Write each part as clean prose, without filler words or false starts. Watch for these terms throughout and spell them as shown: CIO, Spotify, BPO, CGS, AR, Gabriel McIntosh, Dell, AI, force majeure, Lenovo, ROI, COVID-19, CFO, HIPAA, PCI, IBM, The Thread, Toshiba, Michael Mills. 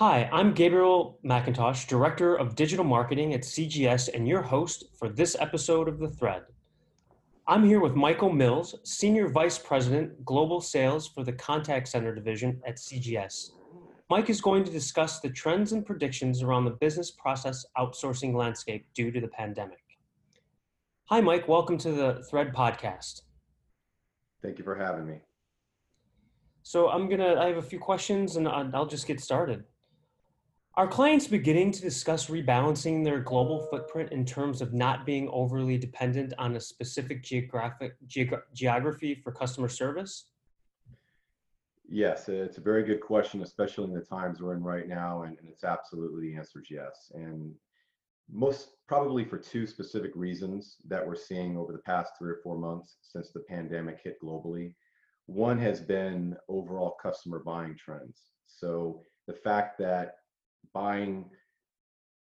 Hi, I'm Gabriel McIntosh, Director of Digital Marketing at CGS, and your host for this episode of The Thread. I'm here with Michael Mills, Senior Vice President, Global Sales for the Contact Center Division at CGS. Mike is going to discuss the trends and predictions around the business process outsourcing landscape due to the pandemic. Hi, Mike. Welcome to The Thread podcast. Thank you for having me. So I have a few questions and I'll just get started. Are clients beginning to discuss rebalancing their global footprint in terms of not being overly dependent on a specific geography for customer service? Yes, it's a very good question, especially in the times we're in right now, and it's absolutely, the answer is yes. And most probably for two specific reasons that we're seeing over the past 3 or 4 months since the pandemic hit globally. One has been overall customer buying trends. So the fact that buying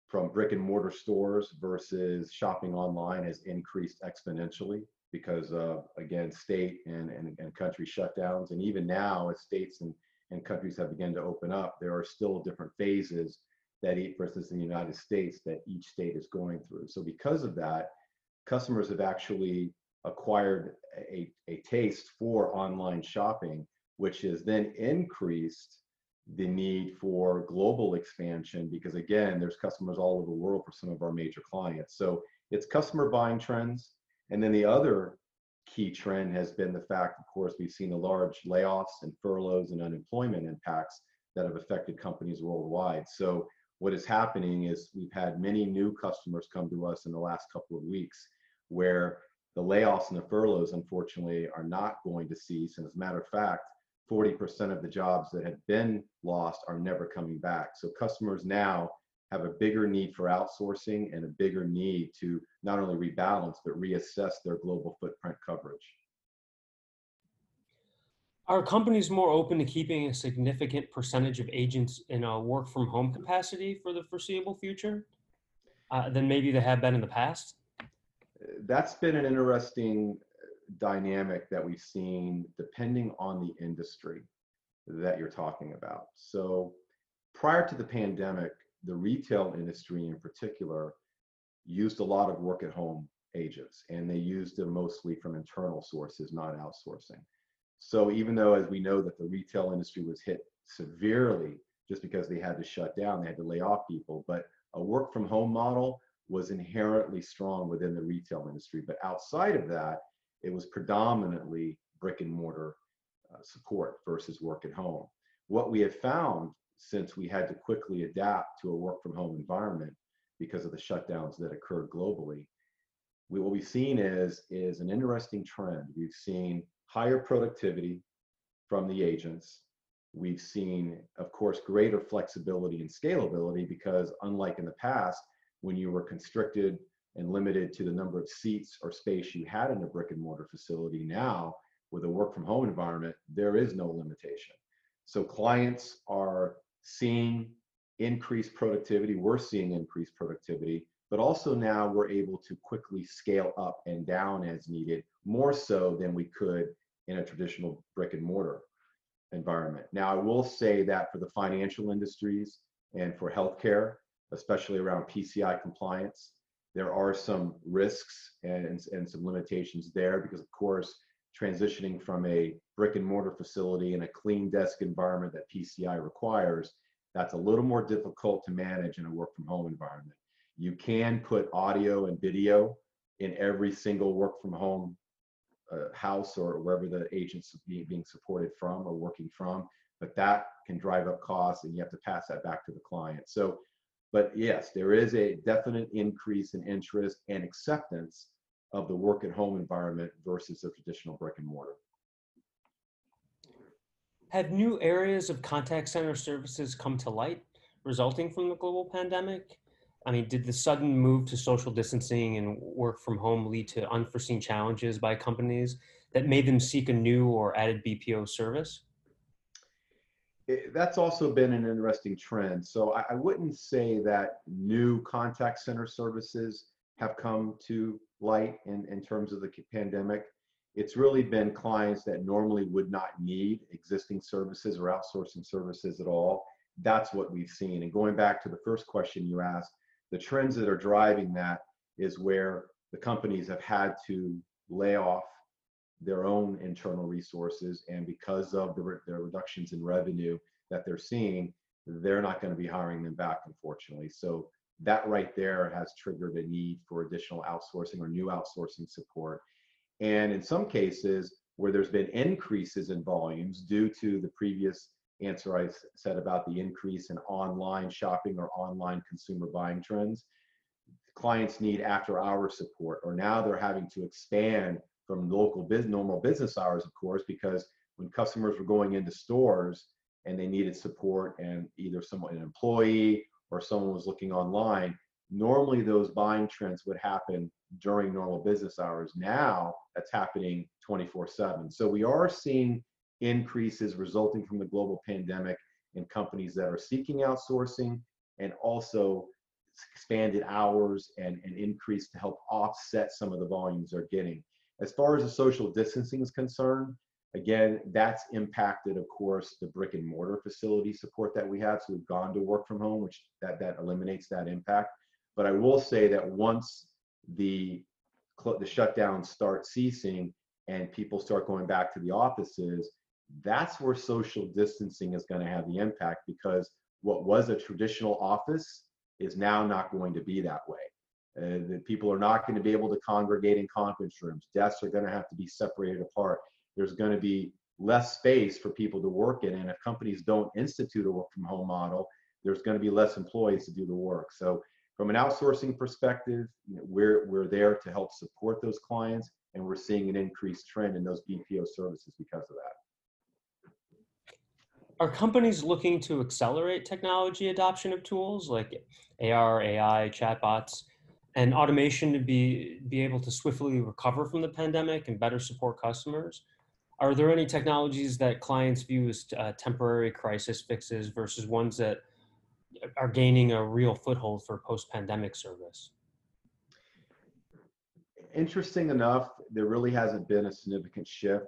from brick and mortar stores versus shopping online has increased exponentially because of, again, state and country shutdowns. And even now, as states and countries have begun to open up, there are still different phases that, for instance, in the United States, that each state is going through. So because of that, customers have actually acquired a taste for online shopping, which has then increased the need for global expansion, because again, there's customers all over the world for some of our major clients. So it's customer buying trends. And then the other key trend has been the fact, of course, we've seen the large layoffs and furloughs and unemployment impacts that have affected companies worldwide. So what is happening is we've had many new customers come to us in the last couple of weeks where the layoffs and the furloughs, unfortunately, are not going to cease. And as a matter of fact, 40% of the jobs that have been lost are never coming back. So customers now have a bigger need for outsourcing and a bigger need to not only rebalance, but reassess their global footprint coverage. Are companies more open to keeping a significant percentage of agents in a work from home capacity for the foreseeable future than maybe they have been in the past? That's been an interesting dynamic that we've seen depending on the industry that you're talking about. So prior to the pandemic, the retail industry in particular used a lot of work at home agents, and they used them mostly from internal sources, not outsourcing. So even though, as we know, that the retail industry was hit severely just because they had to shut down, they had to lay off people, but a work from home model was inherently strong within the retail industry. But outside of that, it was predominantly brick and mortar support versus work at home. What we have found since we had to quickly adapt to a work from home environment because of the shutdowns that occurred globally, what we've seen is an interesting trend. We've seen higher productivity from the agents. We've seen, of course, greater flexibility and scalability because, unlike in the past, when you were constricted and limited to the number of seats or space you had in a brick and mortar facility, now with a work from home environment, there is no limitation. So clients are seeing increased productivity. We're seeing increased productivity, but also now we're able to quickly scale up and down as needed, more so than we could in a traditional brick and mortar environment. Now, I will say that for the financial industries and for healthcare, especially around PCI compliance, there are some risks and some limitations there because, of course, transitioning from a brick and mortar facility in a clean desk environment that PCI requires, that's a little more difficult to manage in a work from home environment. You can put audio and video in every single work from home house or wherever the agent's being supported from or working from, but that can drive up costs and you have to pass that back to the client. So, but yes, there is a definite increase in interest and acceptance of the work at home environment versus the traditional brick and mortar. Have new areas of contact center services come to light resulting from the global pandemic? I mean, did the sudden move to social distancing and work from home lead to unforeseen challenges by companies that made them seek a new or added BPO service? That's also been an interesting trend. So I wouldn't say that new contact center services have come to light in terms of the pandemic. It's really been clients that normally would not need existing services or outsourcing services at all that's what we've seen. And going back to the first question you asked, the trends that are driving that is where the companies have had to lay off their own internal resources, and because of their reductions in revenue that they're seeing, they're not going to be hiring them back, unfortunately. So that right there has triggered a need for additional outsourcing or new outsourcing support. And in some cases where there's been increases in volumes due to the previous answer I said about the increase in online shopping or online consumer buying trends, clients need after-hour support, or now they're having to expand from local normal business hours, of course, because when customers were going into stores and they needed support, and either someone, an employee, or someone was looking online, normally those buying trends would happen during normal business hours. Now that's happening 24/7. So we are seeing increases resulting from the global pandemic in companies that are seeking outsourcing, and also expanded hours and increase to help offset some of the volumes they're getting. As far as the social distancing is concerned, again, that's impacted, of course, the brick and mortar facility support that we have. So we've gone to work from home, which that eliminates that impact. But I will say that once the shutdowns start ceasing and people start going back to the offices, that's where social distancing is going to have the impact, because what was a traditional office is now not going to be that way. The people are not going to be able to congregate in conference rooms. Desks are going to have to be separated apart. There's going to be less space for people to work in. And if companies don't institute a work from home model, there's going to be less employees to do the work. So from an outsourcing perspective, you know, we're there to help support those clients, and we're seeing an increased trend in those BPO services because of that. Are companies looking to accelerate technology adoption of tools like AR, AI, chatbots, and automation to be able to swiftly recover from the pandemic and better support customers? Are there any technologies that clients view as temporary crisis fixes versus ones that are gaining a real foothold for post-pandemic service? Interesting enough, there really hasn't been a significant shift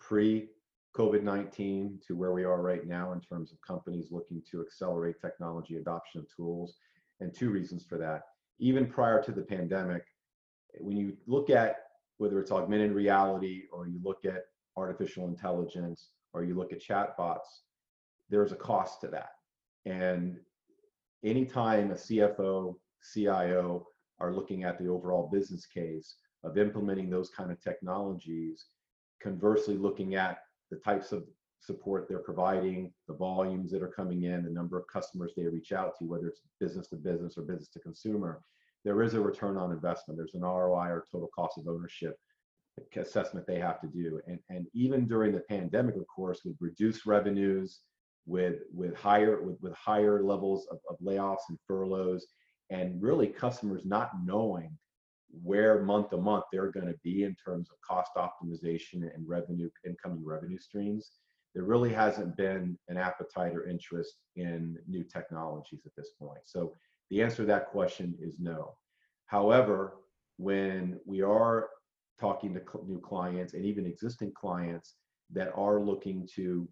pre-COVID-19 to where we are right now in terms of companies looking to accelerate technology adoption of tools, and two reasons for that. Even prior to the pandemic, when you look at whether it's augmented reality or you look at artificial intelligence or you look at chatbots, there's a cost to that. And anytime a CFO, CIO are looking at the overall business case of implementing those kind of technologies, conversely looking at the types of support they're providing, the volumes that are coming in, the number of customers they reach out to, whether it's business to business or business to consumer, there is a return on investment. There's an ROI, or total cost of ownership, assessment they have to do. And even during the pandemic, of course, with reduced revenues, with higher levels of layoffs and furloughs, and really customers not knowing where month to month they're going to be in terms of cost optimization and revenue, incoming revenue streams, there really hasn't been an appetite or interest in new technologies at this point. So the answer to that question is no. However, when we are talking to new clients and even existing clients that are looking to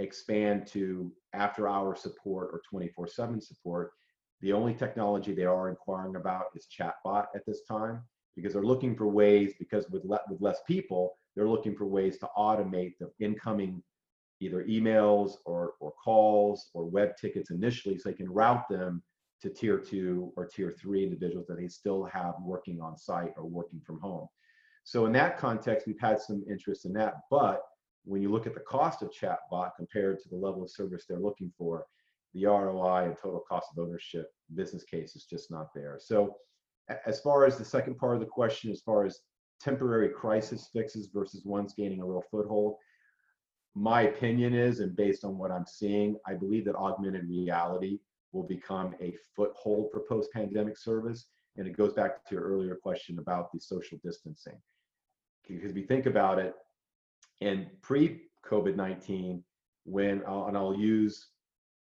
expand to after-hour support or 24/7 support, the only technology they are inquiring about is chatbot at this time, because they're looking for ways, because with less people, they're looking for ways to automate the incoming either emails or calls or web tickets initially, so they can route them to tier 2 or tier 3 individuals that they still have working on site or working from home. So in that context, we've had some interest in that. But when you look at the cost of chatbot compared to the level of service they're looking for, the ROI and total cost of ownership business case is just not there. So as far as the second part of the question, as far as temporary crisis fixes versus ones gaining a real foothold, my opinion is, and based on what I'm seeing, I believe that augmented reality will become a foothold for post-pandemic service. And it goes back to your earlier question about the social distancing. Because we think about it, in pre-COVID-19, and I'll use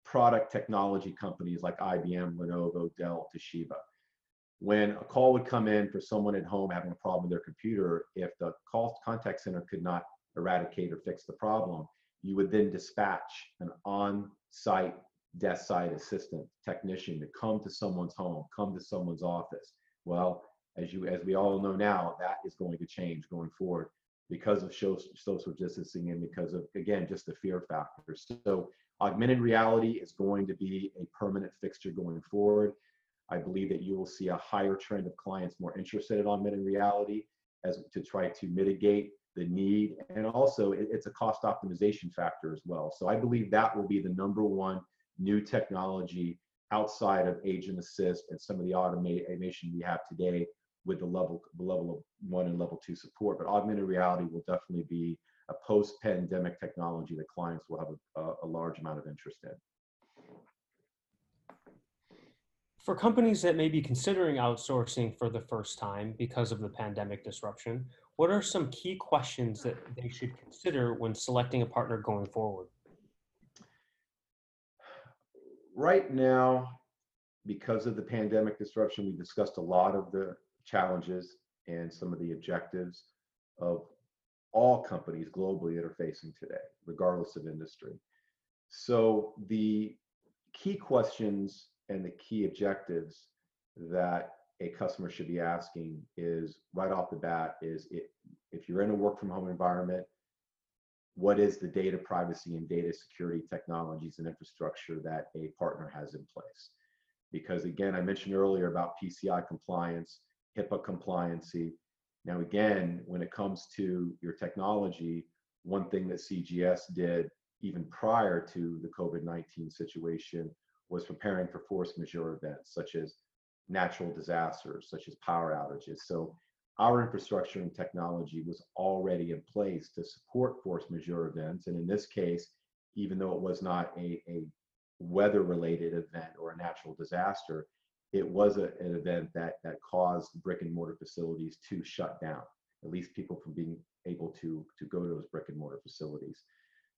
product technology companies like IBM, Lenovo, Dell, Toshiba, when a call would come in for someone at home having a problem with their computer, if the call contact center could not eradicate or fix the problem, you would then dispatch an on-site desk side assistant technician to come to someone's home, come to someone's office. Well, as we all know now, that is going to change going forward because of social distancing and because of, again, just the fear factors. So augmented reality is going to be a permanent fixture going forward. I believe that you will see a higher trend of clients more interested in augmented reality as to try to mitigate the need. And also it's a cost optimization factor as well. So I believe that will be the number one new technology outside of agent assist and some of the automation we have today with the level one and level two support. But augmented reality will definitely be a post-pandemic technology that clients will have a large amount of interest in. For companies that may be considering outsourcing for the first time because of the pandemic disruption, what are some key questions that they should consider when selecting a partner going forward? Right now, because of the pandemic disruption, we discussed a lot of the challenges and some of the objectives of all companies globally that are facing today, regardless of industry. So the key questions and the key objectives that a customer should be asking is right off the bat is, if you're in a work from home environment, what is the data privacy and data security technologies and infrastructure that a partner has in place? Because again, I mentioned earlier about PCI compliance, HIPAA compliancy. Now again, when it comes to your technology, one thing that CGS did even prior to the COVID-19 situation was preparing for force majeure events, such as natural disasters, such as power outages. So our infrastructure and technology was already in place to support force majeure events. And in this case, even though it was not a weather-related event or a natural disaster, it was an event that caused brick and mortar facilities to shut down, at least people from being able to go to those brick and mortar facilities.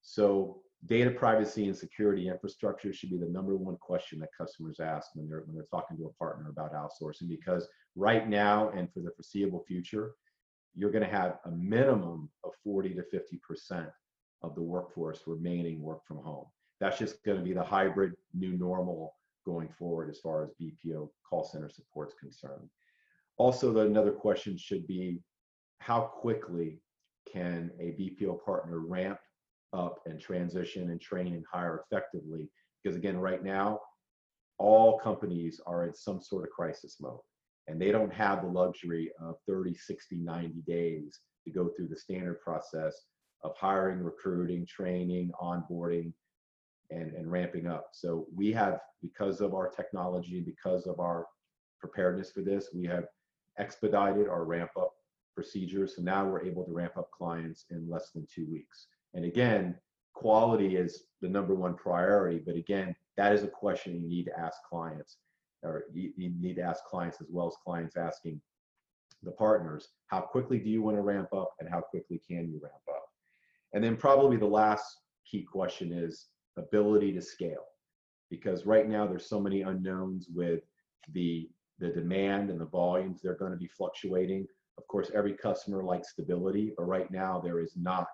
So data privacy and security infrastructure should be the number one question that customers ask when they're talking to a partner about outsourcing, because right now and for the foreseeable future, you're going to have a minimum of 40 to 50% of the workforce remaining work from home. That's just going to be the hybrid new normal going forward as far as BPO call center support is concerned. Also, another question should be, how quickly can a BPO partner ramp up and transition and train and hire effectively? Because again, right now, all companies are in some sort of crisis mode, and they don't have the luxury of 30, 60, 90 days to go through the standard process of hiring, recruiting, training, onboarding, and ramping up. So we have, because of our technology, because of our preparedness for this, we have expedited our ramp up procedures. So now we're able to ramp up clients in less than 2 weeks. And again, quality is the number one priority, but again, that is a question you need to ask clients, or you need to ask clients as well as clients asking the partners, how quickly do you want to ramp up and how quickly can you ramp up? And then probably the last key question is ability to scale, because right now there's so many unknowns with the demand and the volumes. They're going to be fluctuating. Of course, every customer likes stability, but right now there is not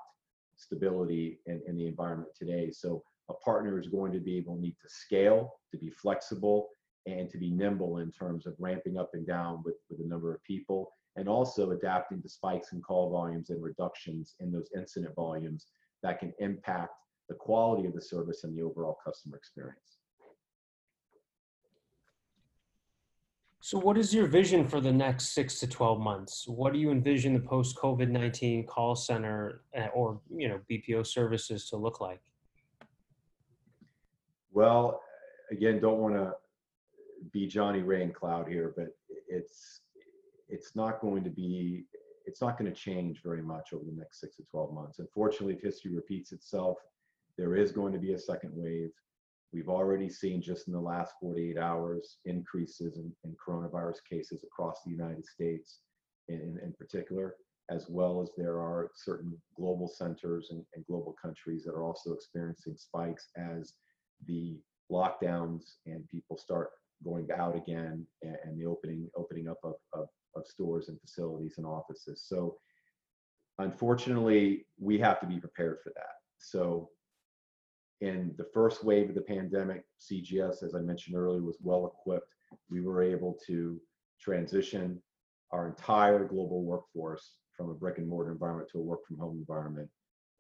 stability in the environment today. So a partner is going to be able to need to scale, to be flexible, and to be nimble in terms of ramping up and down with the number of people, and also adapting to spikes in call volumes and reductions in those incident volumes that can impact the quality of the service and the overall customer experience. So what is your vision for the next 6 to 12 months? What do you envision the post-COVID-19 call center or BPO services to look like? Well, again, don't want to be Johnny Raincloud here, but it's not going to change very much over the next 6 to 12 months. Unfortunately, if history repeats itself, there is going to be a second wave. We've already seen just in the last 48 hours increases in coronavirus cases across the United States in particular, as well as there are certain global centers and global countries that are also experiencing spikes as the lockdowns and people start going out again and the opening up of stores and facilities and offices. So unfortunately, we have to be prepared for that. So In the first wave of the pandemic, CGS, as I mentioned earlier, was well equipped. We were able to transition our entire global workforce from a brick and mortar environment to a work from home environment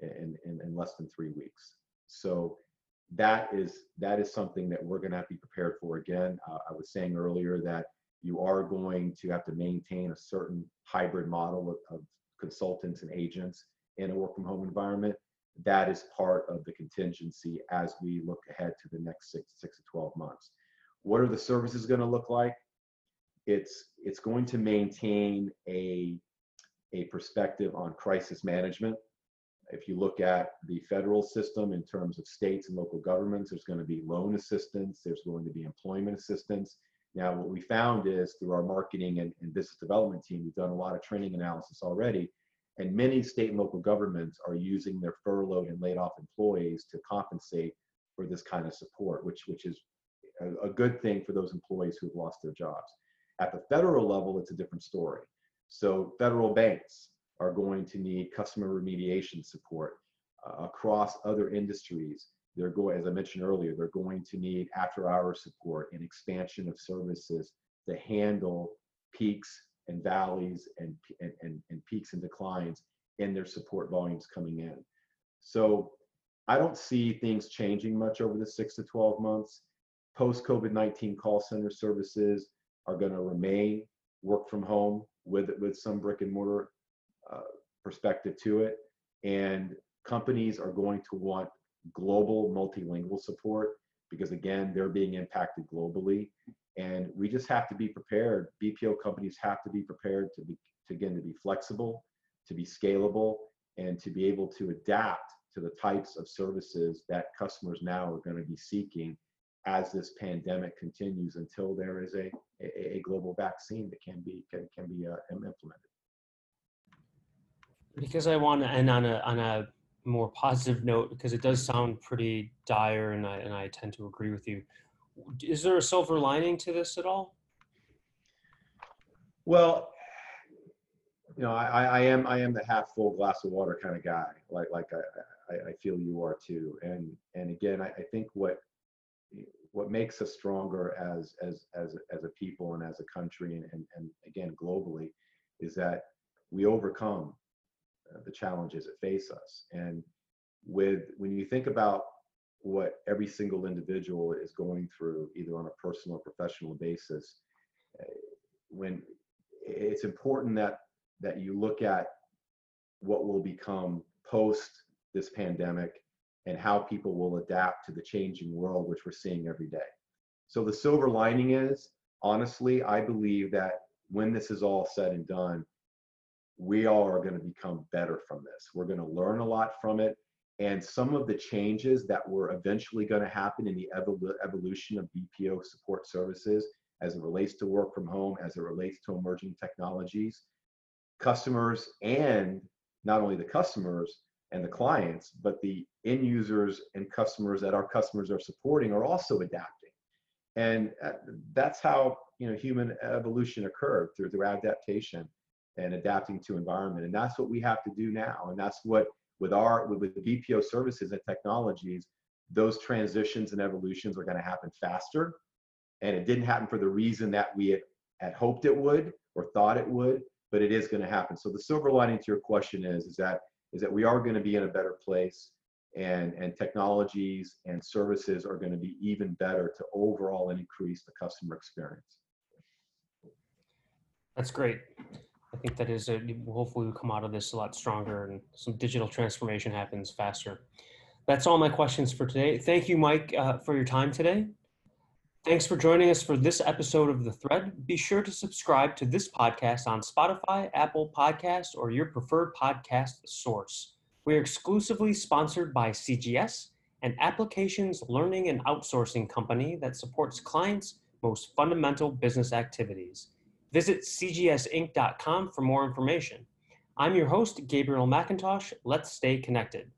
in less than 3 weeks. So that is something that we're going to have to be prepared for. Again, I was saying earlier that you are going to have to maintain a certain hybrid model of consultants and agents in a work from home environment. That is part of the contingency as we look ahead to the next six to 12 months. What are the services going to look like? It's going to maintain a perspective on crisis management. If you look at the federal system in terms of states and local governments, there's going to be loan assistance, there's going to be employment assistance. Now, what we found is through our marketing and business development team, we've done a lot of training analysis already, and many state and local governments are using their furloughed and laid off employees to compensate for this kind of support, which is a good thing for those employees who've lost their jobs. At the federal level, it's a different story. So federal banks are going to need customer remediation support across other industries. They're going, as I mentioned earlier, they're going to need after-hours support and expansion of services to handle peaks and valleys and peaks and declines in their support volumes coming in. So I don't see things changing much over the 6 to 12 months. Post-COVID-19 call center services are going to remain work from home with some brick and mortar perspective to it, and companies are going to want global multilingual support because, again, they're being impacted globally, and we just have to be prepared. BPO companies have to be prepared to be flexible, to be scalable, and to be able to adapt to the types of services that customers now are going to be seeking as this pandemic continues until there is a global vaccine that can be implemented. Because I want to end on a more positive note, because it does sound pretty dire, and I tend to agree with you. Is there a silver lining to this at all? Well, you know, I am the half full glass of water kind of guy, like I feel you are too. And again, I think what makes us stronger as a people and as a country and again globally is that we overcome the challenges that face us. And when you think about what every single individual is going through, either on a personal or professional basis, when it's important that you look at what will become post this pandemic and how people will adapt to the changing world, which we're seeing every day. So the silver lining is, honestly, I believe that when this is all said and done, we all are going to become better from this. We're going to learn a lot from it. And some of the changes that were eventually going to happen in the evolution of BPO support services, as it relates to work from home, as it relates to emerging technologies, customers, and not only the customers and the clients, but the end users and customers that our customers are supporting are also adapting. And that's how, you know, human evolution occurred, through adaptation and adapting to environment. And that's what we have to do now. And that's what, with BPO services and technologies, those transitions and evolutions are going to happen faster. And it didn't happen for the reason that we had hoped it would or thought it would, but it is going to happen. So the silver lining to your question is that we are going to be in a better place, and technologies and services are going to be even better to overall increase the customer experience. That's great. I think that is, hopefully we'll come out of this a lot stronger and some digital transformation happens faster. That's all my questions for today. Thank you, Mike, for your time today. Thanks for joining us for this episode of The Thread. Be sure to subscribe to this podcast on Spotify, Apple Podcasts, or your preferred podcast source. We are exclusively sponsored by CGS, an applications learning and outsourcing company that supports clients' most fundamental business activities. Visit cgsinc.com for more information. I'm your host, Gabriel McIntosh. Let's stay connected.